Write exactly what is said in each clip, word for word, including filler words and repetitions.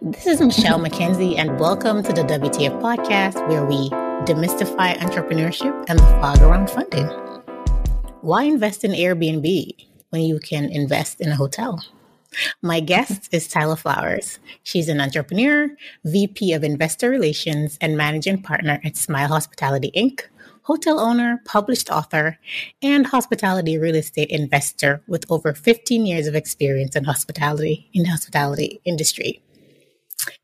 This is Michelle McKenzie, and welcome to the W T F Podcast, where we demystify entrepreneurship and the fog around funding. Why invest in Airbnb when you can invest in a hotel? My guest is Tyla Flowers. She's an entrepreneur, V P of Investor Relations, and managing partner at Smile Hospitality Incorporated, hotel owner, published author, and hospitality real estate investor with over fifteen years of experience in hospitality in the hospitality industry.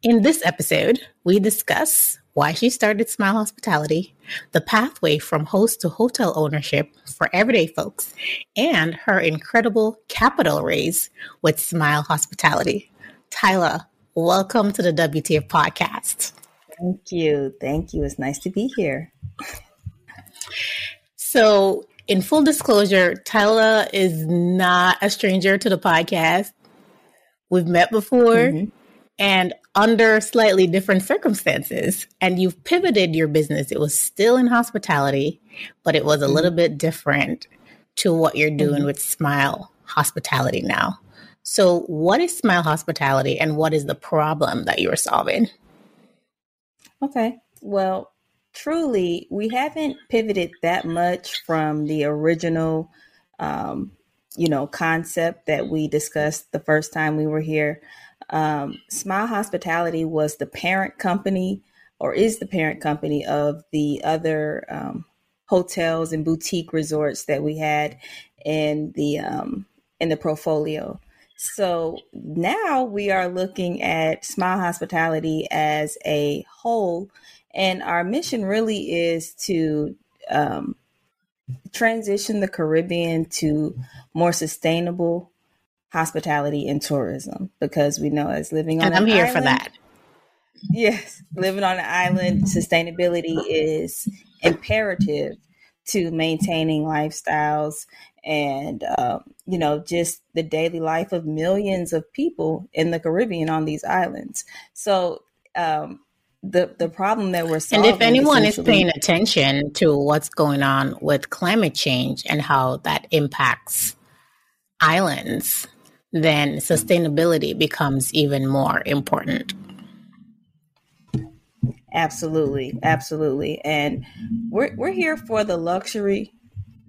In this episode, we discuss why she started Smile Hospitality, the pathway from host to hotel ownership for everyday folks, and her incredible capital raise with Smile Hospitality. Tyla, welcome to the W T F Podcast. Thank you. Thank you. It's nice to be here. So, in full disclosure, Tyla is not a stranger to the podcast. We've met before. Mm-hmm. And under slightly different circumstances, and you've pivoted your business. It was still in hospitality, but it was a little bit different to what you're doing with Smile Hospitality now. So what is Smile Hospitality, and what is the problem that you are solving? Okay. Well, truly, we haven't pivoted that much from the original, um, you know, concept that we discussed the first time we were here. Um, Smile Hospitality was the parent company, or is the parent company, of the other um, hotels and boutique resorts that we had in the um, in the portfolio. So now we are looking at Smile Hospitality as a whole, and our mission really is to um, transition the Caribbean to more sustainable hospitality and tourism, because we know as living on and an I'm here island, for that. Yes, living on an island, sustainability is imperative to maintaining lifestyles and, uh, you know, just the daily life of millions of people in the Caribbean on these islands. So um, the, the problem that we're solving... And if anyone is paying attention to what's going on with climate change and how that impacts islands, then sustainability becomes even more important. Absolutely. Absolutely. And we're we're here for the luxury,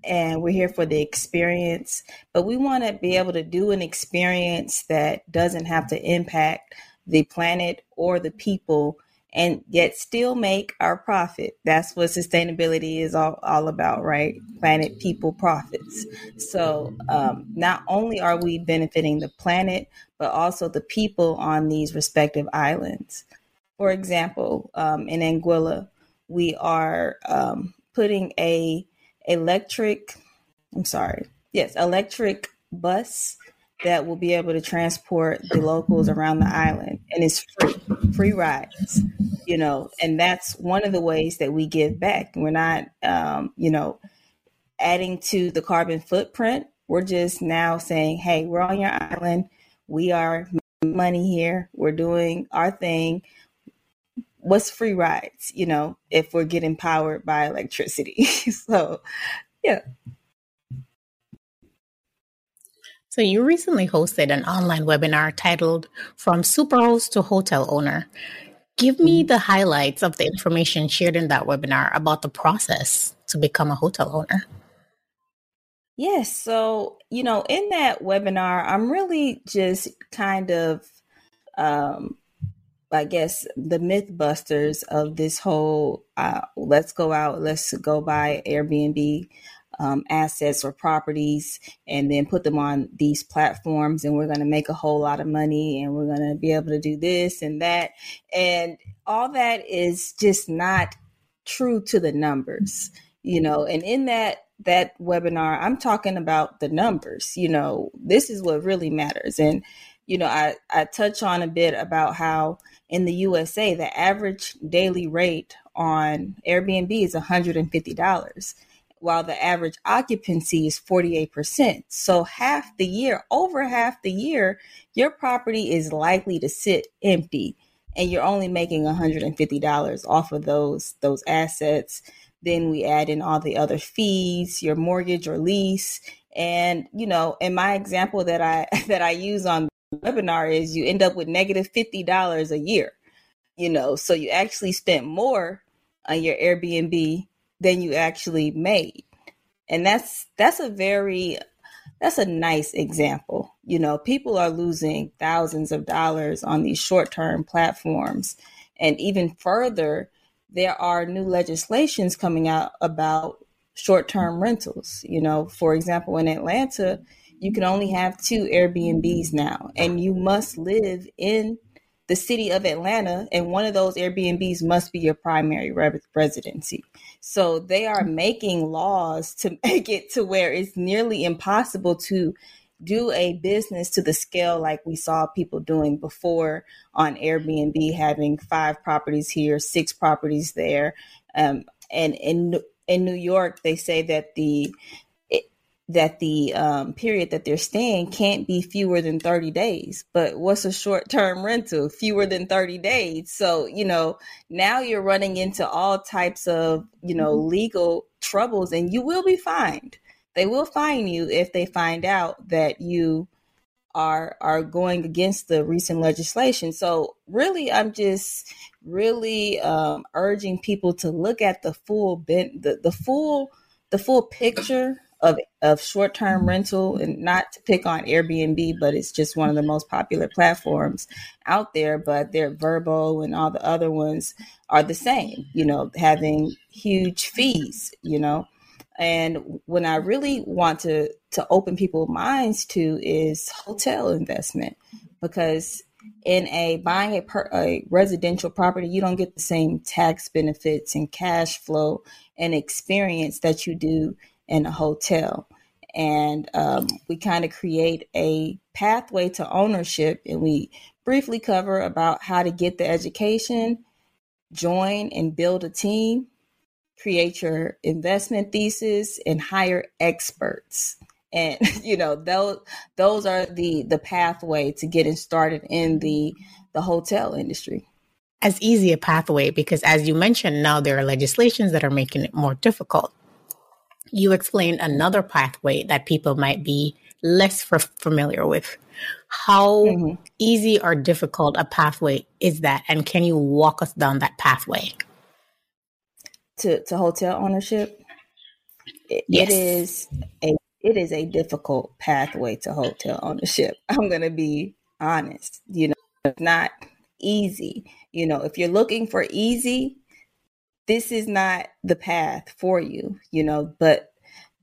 and we're here for the experience, but we want to be able to do an experience that doesn't have to impact the planet or the people, and yet still make our profit. That's what sustainability is all, all about, right? Planet, people, profits. So um, not only are we benefiting the planet, but also the people on these respective islands. For example, um, in Anguilla, we are um, putting a electric, I'm sorry, yes, electric bus that will be able to transport the locals around the island, and it's free, free rides, you know, and that's one of the ways that we give back. We're not, um, you know, adding to the carbon footprint. We're just now saying, hey, we're on your island. We are making money here. We're doing our thing. What's free rides, you know, if we're getting powered by electricity? So, yeah. So you recently hosted an online webinar titled From Superhost to Hotel Owner. Give me the highlights of the information shared in that webinar about the process to become a hotel owner. Yes. So, you know, in that webinar, I'm really just kind of, um, I guess, the mythbusters of this whole uh, let's go out, let's go buy Airbnb Um, assets or properties, and then put them on these platforms, and we're going to make a whole lot of money, and we're going to be able to do this and that. And all that is just not true to the numbers, you know, and in that, that webinar, I'm talking about the numbers, you know, this is what really matters. And, you know, I, I touch on a bit about how in the U S A, the average daily rate on Airbnb is one hundred fifty dollars. While the average occupancy is forty-eight percent. So half the year, over half the year, your property is likely to sit empty, and you're only making one hundred fifty dollars off of those, those assets. Then we add in all the other fees, your mortgage or lease. And, you know, in my example that I, that I use on webinar is you end up with negative fifty dollars a year, you know, so you actually spent more on your Airbnb than you actually made. And that's, that's a very, that's a nice example. You know, people are losing thousands of dollars on these short-term platforms. And even further, there are new legislations coming out about short-term rentals. You know, for example, in Atlanta, you can only have two Airbnbs now, and you must live in the city of Atlanta, and one of those Airbnbs must be your primary re- residency. So they are making laws to make it to where it's nearly impossible to do a business to the scale like we saw people doing before on Airbnb, having five properties here, six properties there. Um, and in in New York, they say that the that the um, period that they're staying can't be fewer than thirty days. But what's a short-term rental? Fewer than thirty days. So, you know, now you're running into all types of, you know, mm-hmm. legal troubles, and you will be fined. They will fine you if they find out that you are are going against the recent legislation. So really, I'm just really um, urging people to look at the full bent, the, the full, the full picture of of short-term rental, and not to pick on Airbnb, but it's just one of the most popular platforms out there. But their Vrbo and all the other ones are the same, you know, having huge fees, you know. And when I really want to to open people's minds to is hotel investment, because in a buying a, per, a residential property, you don't get the same tax benefits and cash flow and experience that you do in a hotel. And um, we kind of create a pathway to ownership, and we briefly cover about how to get the education, join and build a team, create your investment thesis, and hire experts. And, you know, those, those are the, the pathway to getting started in the, the hotel industry. As easy a pathway, because as you mentioned, now there are legislations that are making it more difficult. You explained another pathway that people might be less f- familiar with. How mm-hmm. easy or difficult a pathway is that? And can you walk us down that pathway? To, to hotel ownership? It, yes. It is, a, it is a difficult pathway to hotel ownership. I'm going to be honest. You know, it's not easy. You know, if you're looking for easy, this is not the path for you, you know, but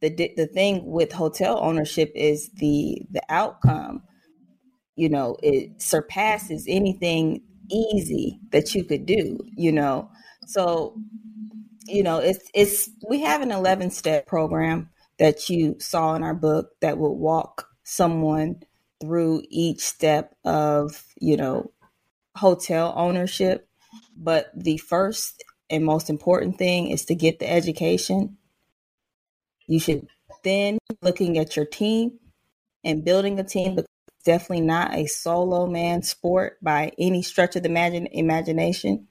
the the thing with hotel ownership is the the outcome, you know, it surpasses anything easy that you could do, you know. So, you know, it's it's we have an eleven-step program that you saw in our book that will walk someone through each step of, you know, hotel ownership. But the first and most important thing is to get the education. You should then looking at your team and building a team, because it's definitely not a solo man sport by any stretch of the imagine, imagination.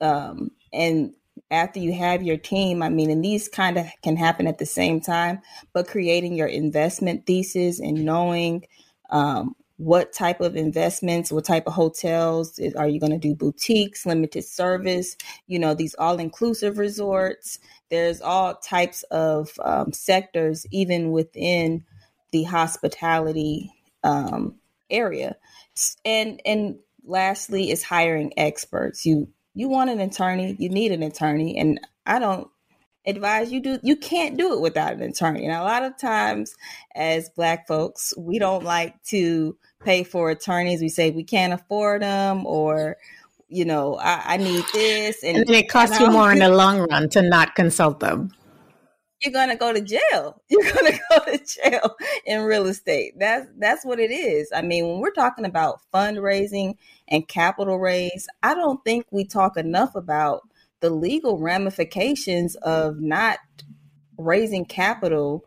Um, and after you have your team, I mean, and these kind of can happen at the same time, but creating your investment thesis and knowing um, what type of investments, what type of hotels, are you going to do boutiques, limited service, you know, these all-inclusive resorts. There's all types of um, sectors, even within the hospitality um, area. And and lastly is hiring experts. You you want an attorney, you need an attorney. And I don't advise you do, you can't do it without an attorney. And a lot of times as Black folks, we don't like to pay for attorneys. We say we can't afford them, or, you know, I, I need this. And, and then it costs you more in the long run to not consult them. You're going to go to jail. You're going to go to jail in real estate. That's, that's what it is. I mean, when we're talking about fundraising and capital raise, I don't think we talk enough about the legal ramifications of not raising capital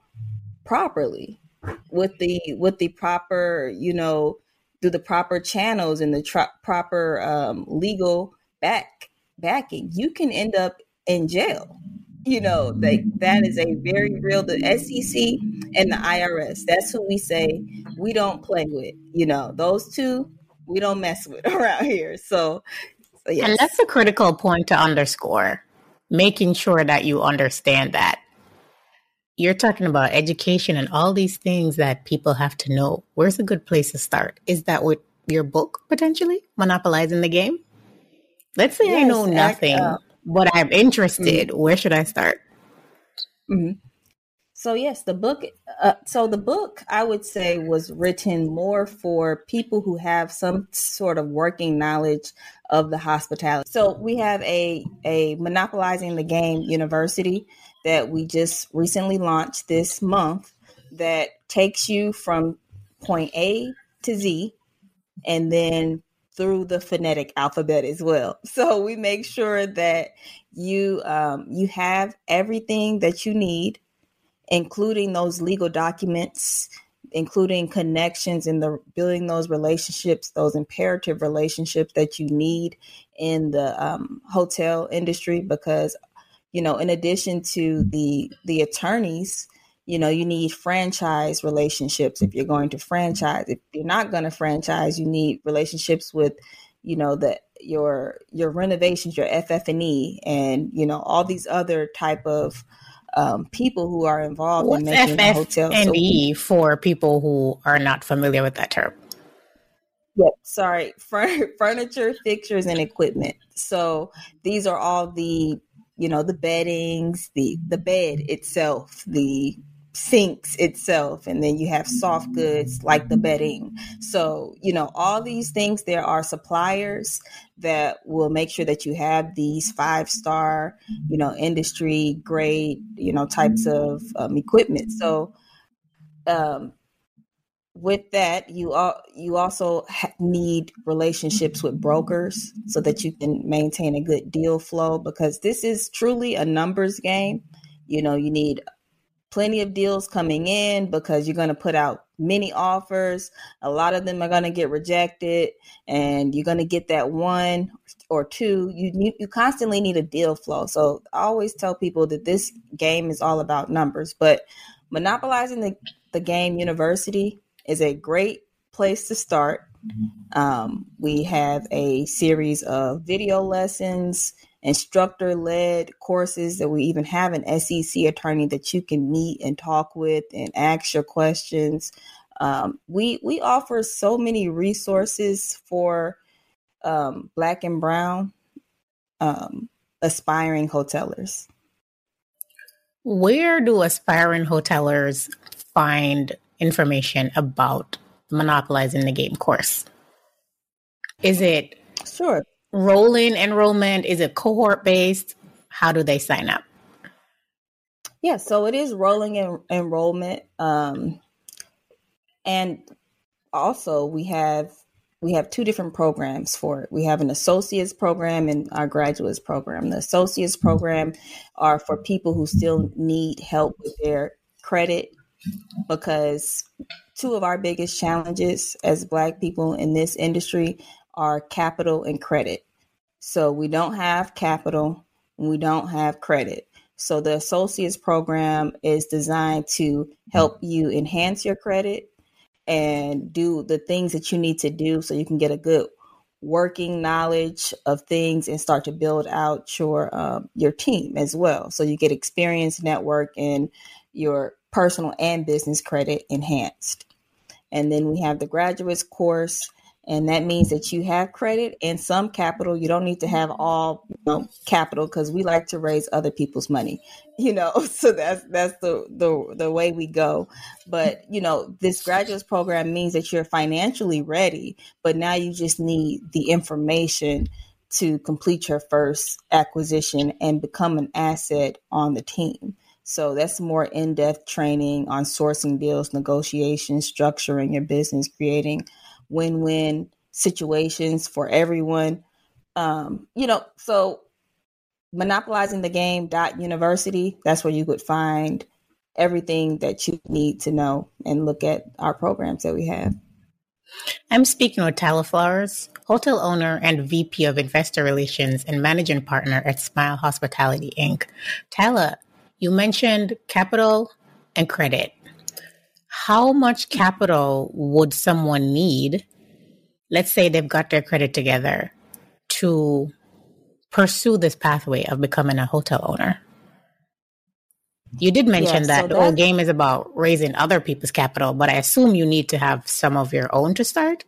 properly with the with the proper, you know, through the proper channels and the tra- proper um, legal back backing, you can end up in jail. You know, like that is a very real, the S E C and the I R S. That's who we say we don't play with. You know, those two we don't mess with around here. So, so yes. And that's a critical point to underscore, making sure that you understand that. You're talking about education and all these things that people have to know. Where's a good place to start? Is that with your book, potentially? Monopolizing the Game? Let's say yes, I know nothing. I, uh, But I'm interested. Mm-hmm. Where should I start? Mm-hmm. So yes, the book. Uh, so the book, I would say, was written more for people who have some sort of working knowledge of the hospitality. So we have a a Monopolizing the Game University that we just recently launched this month that takes you from point A to Z, and then through the phonetic alphabet as well. So we make sure that you um, you have everything that you need, including those legal documents, including connections and the building those relationships, those imperative relationships that you need in the um, hotel industry. Because, you know, in addition to the the attorneys, you know, you need franchise relationships if you're going to franchise. If you're not going to franchise, you need relationships with, you know, the your your renovations, your F F and E, and, you know, all these other type of um, people who are involved What's in making F F and E a hotel. F F and E for people who are not familiar with that term. Yep, sorry. Furniture, fixtures, and equipment. So these are all the, you know, the beddings, the the bed itself, the sinks itself, and then you have soft goods like the bedding. So, you know, all these things, there are suppliers that will make sure that you have these five star, you know, industry grade, you know, types of um, equipment. So um, with that, you all, you also ha- need relationships with brokers so that you can maintain a good deal flow, because this is truly a numbers game. You know, you need plenty of deals coming in because you're going to put out many offers. A lot of them are going to get rejected, and you're going to get that one or two. You, you you constantly need a deal flow. So I always tell people that this game is all about numbers. But Monopolizing the, the Game University is a great place to start. Um, we have a series of video lessons, instructor-led courses, that we even have an S E C attorney that you can meet and talk with and ask your questions. Um, we we offer so many resources for um, Black and Brown um, aspiring hotelers. Where do aspiring hotelers find information about Monopolizing the Game course? Is it sure? Roll-in enrollment? Is it cohort-based? How do they sign up? Yeah, so it is rolling en- enrollment, um, and also we have we have two different programs for it. We have an associates program and our graduates program. The associates program are for people who still need help with their credit, because two of our biggest challenges as Black people in this industry are capital and credit. So we don't have capital and we don't have credit. So the associates program is designed to help you enhance your credit and do the things that you need to do so you can get a good working knowledge of things and start to build out your um, your team as well. So you get experience, network, and your personal and business credit enhanced. And then we have the graduates course, and that means that you have credit and some capital. You don't need to have all, you know, capital, because we like to raise other people's money, you know, so that's that's the, the the way we go. But, you know, this graduates program means that you're financially ready, but now you just need the information to complete your first acquisition and become an asset on the team. So that's more in-depth training on sourcing deals, negotiations, structuring your business, creating win-win situations for everyone. Um, you know, so monopolizing the game dot university, that's where you would find everything that you need to know and look at our programs that we have. I'm speaking with Tyla Flowers, hotel owner and V P of Investor Relations and managing partner at Smile Hospitality Incorporated. Tyla, you mentioned capital and credit. How much capital would someone need, let's say they've got their credit together, to pursue this pathway of becoming a hotel owner? You did mention yeah, that so the whole game is about raising other people's capital, but I assume you need to have some of your own to start?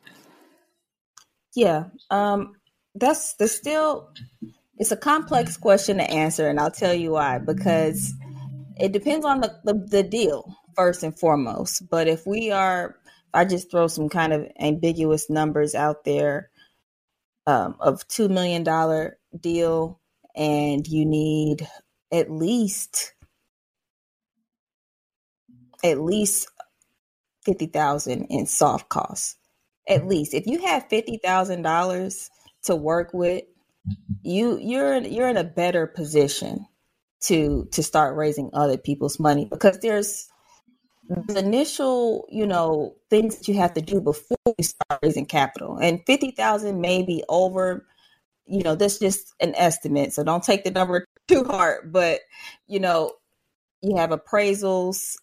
Yeah. Um, that's, that's still, it's a complex question to answer, and I'll tell you why, because it depends on the, the, the deal, first and foremost. But if we are, I just throw some kind of ambiguous numbers out there um, of two million dollars deal, and you need at least... at least fifty thousand dollars in soft costs. At least if you have fifty thousand dollars to work with, you you're you're in a better position to to start raising other people's money, because there's the initial, you know, things that you have to do before you start raising capital. And fifty thousand dollars may be over, you know, that's just an estimate, so don't take the number too hard, but you know, you have appraisals,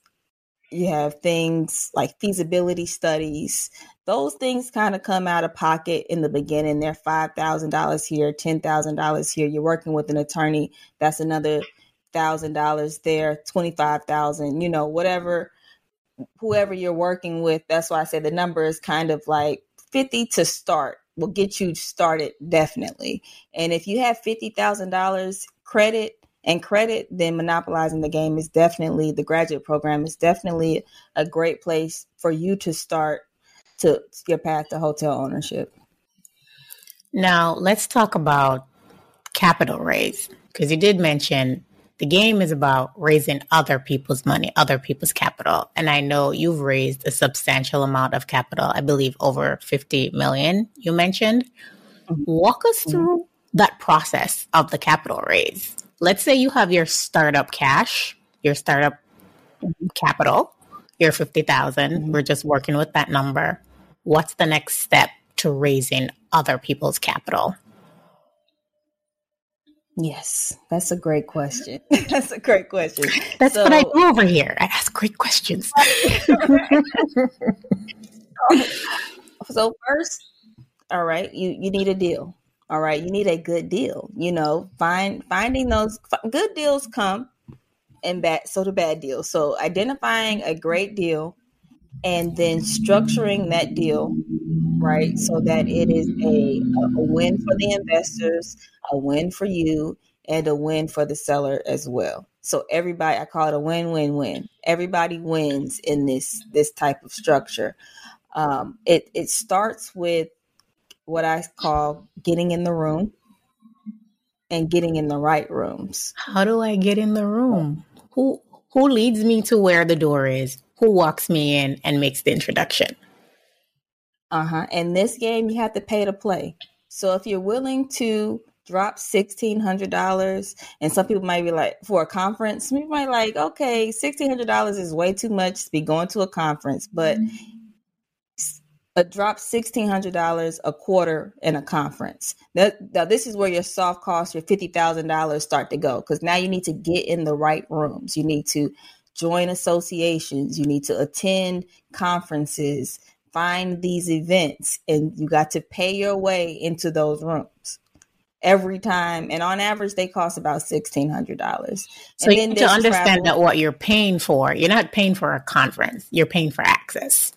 you have things like feasibility studies. Those things kind of come out of pocket in the beginning. They're five thousand dollars here, ten thousand dollars here. You're working with an attorney. That's another one thousand dollars there, twenty-five thousand dollars, you know, whatever, whoever you're working with. That's why I say the number is kind of like fifty to start will get you started definitely. And if you have fifty thousand dollars credit, and credit, then Monopolizing the Game is definitely, the graduate program is definitely a great place for you to start to your path to hotel ownership. Now, let's talk about capital raise, because you did mention the game is about raising other people's money, other people's capital. And I know you've raised a substantial amount of capital, I believe over fifty million dollars you mentioned. Mm-hmm. Walk us through mm-hmm. that process of the capital raise. Let's say you have your startup cash, your startup capital, your fifty thousand dollars. Mm-hmm. We're just working with that number. What's the next step to raising other people's capital? Yes, that's a great question. That's a great question. That's so, what I do over here. I ask great questions. So first, all right, you, you need a deal. All right. You need a good deal. You know, find finding those f- good deals come and bad. So do bad deals. So identifying a great deal and then structuring that deal, right, so that it is a, a win for the investors, a win for you, and a win for the seller as well. So everybody, I call it a win-win-win. Everybody wins in this, this type of structure. Um, it, it starts with what I call getting in the room and getting in the right rooms. How do I get in the room? Who who leads me to where the door is? Who walks me in and makes the introduction? Uh-huh. In this game, you have to pay to play. So if you're willing to drop sixteen hundred dollars, and some people might be like, for a conference, some people might be like, okay, sixteen hundred dollars is way too much to be going to a conference, but mm-hmm. A drop sixteen hundred dollars a quarter in a conference. That, now, this is where your soft costs, your fifty thousand dollars start to go, because now you need to get in the right rooms. You need to join associations. You need to attend conferences, find these events, and you got to pay your way into those rooms every time. And on average, they cost about sixteen hundred dollars. So and you then need to understand travel. That what you're paying for, you're not paying for a conference. You're paying for access.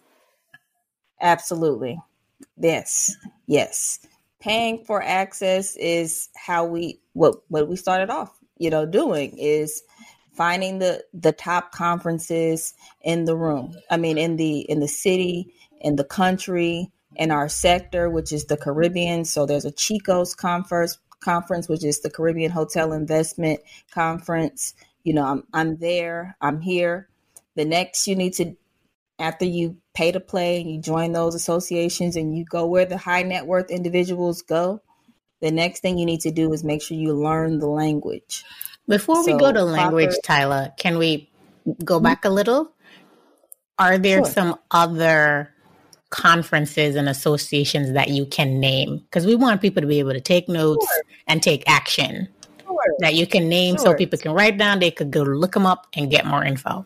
Absolutely. Yes. Yes. Paying for access is how we, what, what we started off, you know, doing is finding the, the top conferences in the room. I mean, in the, in the city, in the country, in our sector, which is the Caribbean. So there's a CHICOS conference conference, which is the Caribbean Hotel Investment Conference. You know, I'm, I'm there, I'm here. The next you need to, after you pay to play and you join those associations and you go where the high net worth individuals go, the next thing you need to do is make sure you learn the language. Before so, we go to language, proper- Tyla, can we go back a little? Are there sure. some other conferences and associations that you can name? Because we want people to be able to take notes sure. and take action sure. that you can name sure. so people can write down, they could go look them up and get more info.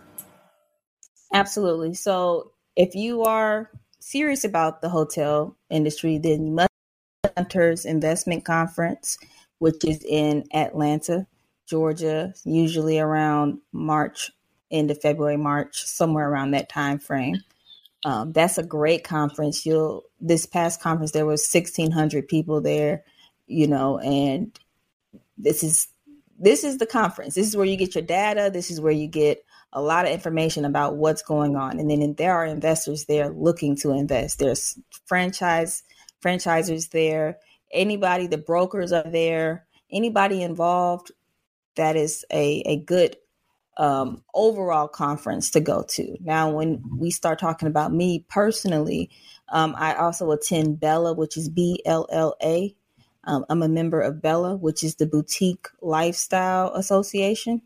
Absolutely. So if you are serious about the hotel industry, then you must go to Hunter's Investment Conference, which is in Atlanta, Georgia, usually around March, end of February, March, somewhere around that time frame. Um, that's a great conference. You'll this past conference, there was sixteen hundred people there, you know, and this is this is the conference. This is where you get your data. This is where you get a lot of information about what's going on. And then there are investors there looking to invest. There's franchise franchisers there. Anybody, the brokers are there. Anybody involved. That is a, a good um, overall conference to go to. Now, when we start talking about me personally, um, I also attend BLLA, which is B L L A. Um, I'm a member of BLLA, which is the Boutique Lifestyle Association.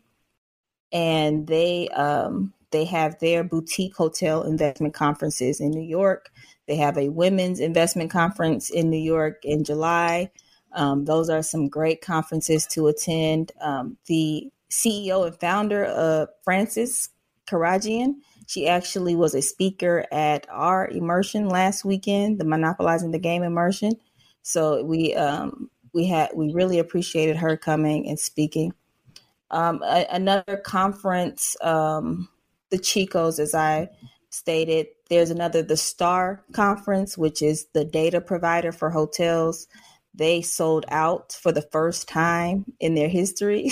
And they um, they have their boutique hotel investment conferences in New York. They have a women's investment conference in New York in July. Um, those are some great conferences to attend. Um, the C E O and founder of Francis Karajian, she actually was a speaker at our immersion last weekend, the Monopolizing the Game immersion. So we um, we had we really appreciated her coming and speaking. Um, a, another conference, um, the CHICOS, as I stated. There's another, the Star Conference, which is the data provider for hotels. They sold out for the first time in their history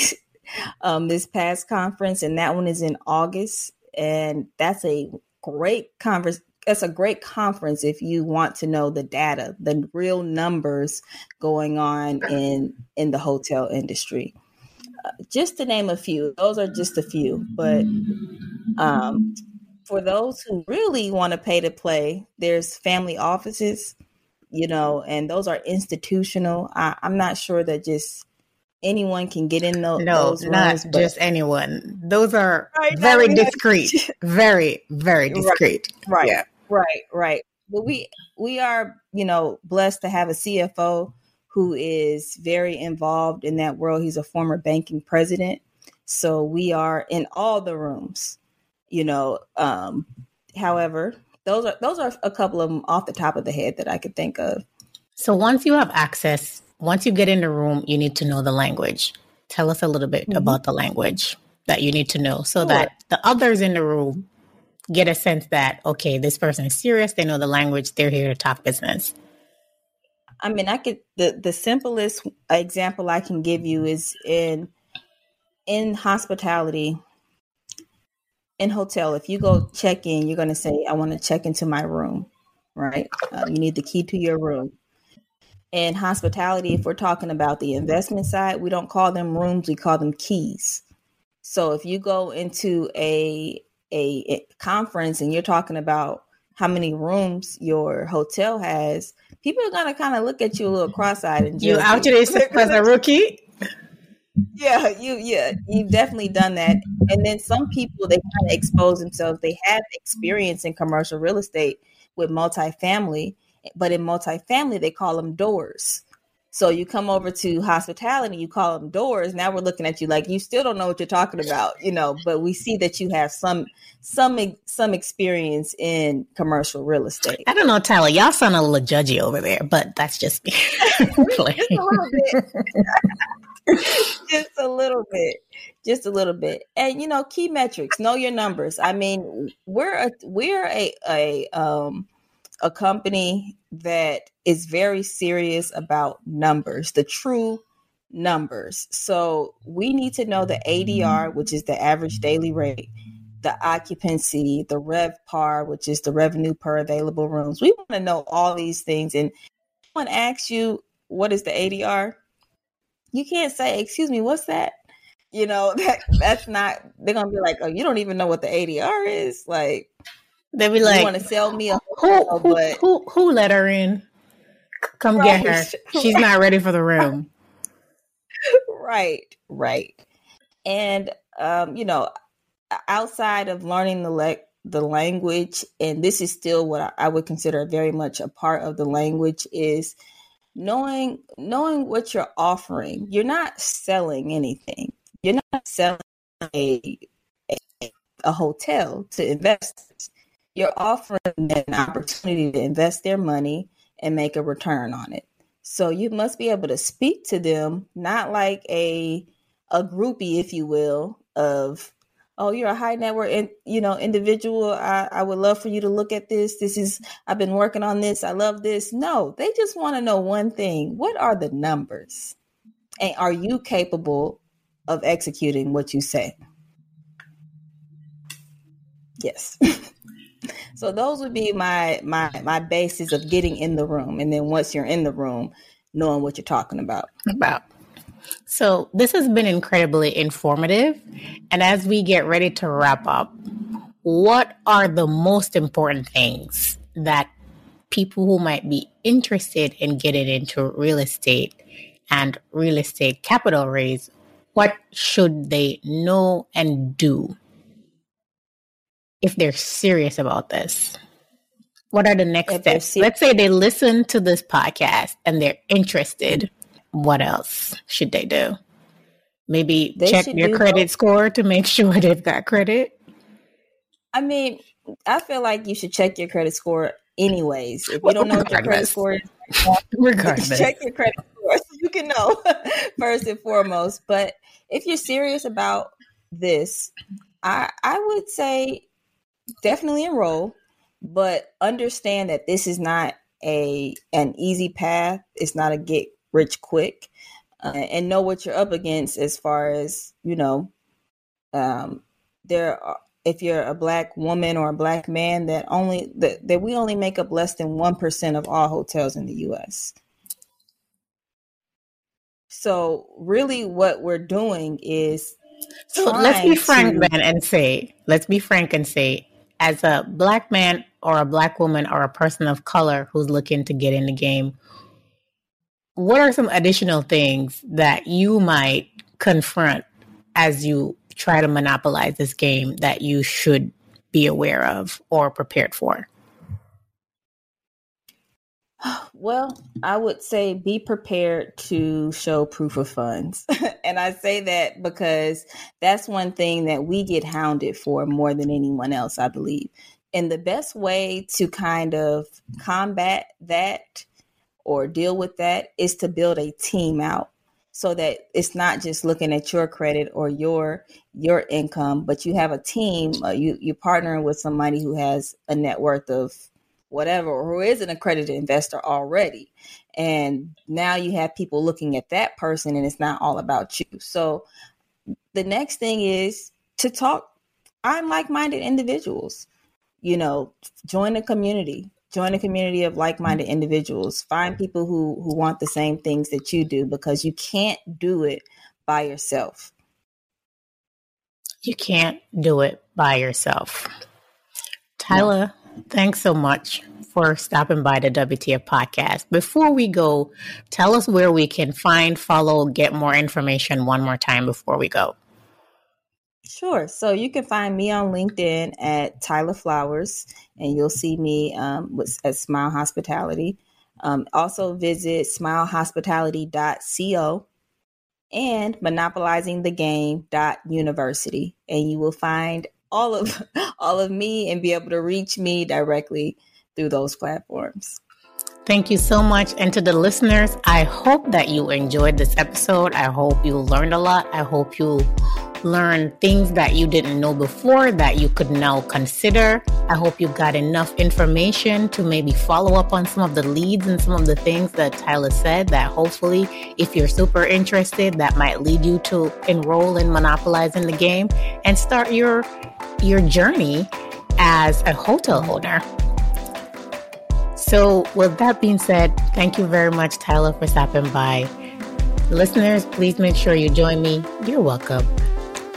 um, this past conference, and that one is in August. And that's a great conference. That's a great conference if you want to know the data, the real numbers going on in in the hotel industry. Uh, just to name a few, those are just a few. But um, for those who really want to pay to play, there's family offices. You know, and those are institutional. I, I'm not sure that just anyone can get in those. No, those not rooms, just anyone. Those are right, very not, discreet, very, very discreet. Right, yeah. right, right. But we we are, you know, blessed to have a C F O who is very involved in that world. He's a former banking president, so we are in all the rooms. You know, um, however. Those are those are a couple of them off the top of the head that I could think of. So once you have access, once you get in the room, you need to know the language. Tell us a little bit mm-hmm. about the language that you need to know so sure. that the others in the room get a sense that, okay, this person is serious. They know the language. They're here to talk business. I mean, I could the, the simplest example I can give you is in in hospitality. In hotel, if you go check in, you're going to say, I want to check into my room, right? Uh, you need the key to your room. In hospitality, if we're talking about the investment side, we don't call them rooms. We call them keys. So if you go into a, a, a conference and you're talking about how many rooms your hotel has, people are going to kind of look at you a little cross-eyed. And you out today as a rookie? Yeah, you yeah, you've definitely done that. And then some people, they kind of expose themselves. They have experience in commercial real estate with multifamily, but in multifamily, they call them doors. So you come over to hospitality, you call them doors. Now we're looking at you like you still don't know what you're talking about, you know, but we see that you have some some some experience in commercial real estate. I don't know, Tyla, y'all sound a little judgy over there, but that's just me. Just a little bit. just a little bit, just a little bit. And, you know, key metrics, know your numbers. I mean, we're a, we're a, a, um, a company that is very serious about numbers, the true numbers. So we need to know the A D R, which is the average daily rate, the occupancy, the RevPAR, which is the revenue per available rooms. We want to know all these things. And if someone asks you, what is the A D R? You can't say, excuse me, what's that? You know, that that's not, they're going to be like, oh, you don't even know what the A D R is. Like, they'll be like, you want to sell me a hotel, who, who, but... who, who let her in? Come right. get her. She's not ready for the room. Right, right. And, um, you know, outside of learning the le- the language, and this is still what I would consider very much a part of the language, is knowing knowing what you're offering. You're not selling anything. You're not selling a a, a hotel to investors. You're offering them an opportunity to invest their money and make a return on it. So you must be able to speak to them, not like a a groupie, if you will, of, oh, you're a high net worth in, you know, individual. I, I would love for you to look at this. This is, I've been working on this. I love this. No, they just want to know one thing. What are the numbers? And are you capable of executing what you say? Yes. So those would be my, my, my basis of getting in the room. And then once you're in the room, knowing what you're talking about. About. So this has been incredibly informative. And as we get ready to wrap up, what are the most important things that people who might be interested in getting into real estate and real estate capital raise, what should they know and do? If they're serious about this, what are the next if steps? Ser- Let's say they listen to this podcast and they're interested. What else should they do? Maybe they check their credit both. score to make sure they've got credit. I mean, I feel like you should check your credit score anyways. If you don't know what your credit score is, regardless, check your credit score so you can know first and foremost. But if you're serious about this, I I would say, definitely enroll, but understand that this is not a an easy path. It's not a get rich quick, uh, and know what you're up against as far as, you know, um, there are, if you're a Black woman or a Black man, that only that, that we only make up less than one percent of all hotels in the U S. So really what we're doing is So let's be frank to... man, and say, let's be frank and say, as a Black man or a Black woman or a person of color who's looking to get in the game, what are some additional things that you might confront as you try to monopolize this game that you should be aware of or prepared for? Well, I would say be prepared to show proof of funds. And I say that because that's one thing that we get hounded for more than anyone else, I believe. And the best way to kind of combat that or deal with that is to build a team out so that it's not just looking at your credit or your your income, but you have a team. Uh, you, you're partnering with somebody who has a net worth of whatever, or who is an accredited investor already. And now you have people looking at that person and it's not all about you. So the next thing is to talk. I'm like-minded individuals, you know, join a community, join a community of like-minded individuals, find people who, who want the same things that you do, because you can't do it by yourself. You can't do it by yourself. Tyla. No. Thanks so much for stopping by the W T F podcast. Before we go, tell us where we can find, follow, get more information one more time before we go. Sure. So you can find me on LinkedIn at Tyla Flowers, and you'll see me um, with, at Smile Hospitality. Um, also visit smile hospitality dot co and monopolizing the game dot university, and you will find all of all of me and be able to reach me directly through those platforms. Thank you so much. And to the listeners, I hope that you enjoyed this episode. I hope you learned a lot. I hope you learned things that you didn't know before that you could now consider. I hope you got enough information to maybe follow up on some of the leads and some of the things that Tyla said, that hopefully, if you're super interested, that might lead you to enroll in monopolizing the game and start your your journey as a hotel owner. So with that being said, thank you very much, Tyla, for stopping by. Listeners, please make sure you join me. You're welcome.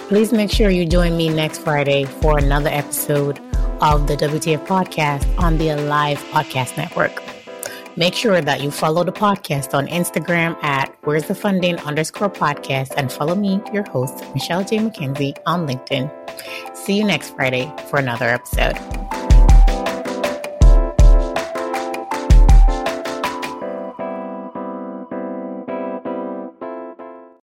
Please make sure you join me next Friday for another episode of the W T F Podcast on the Alive Podcast Network. Make sure that you follow the podcast on Instagram at Where's the Funding underscore podcast, and follow me, your host, Michelle J. McKenzie, on LinkedIn. See you next Friday for another episode.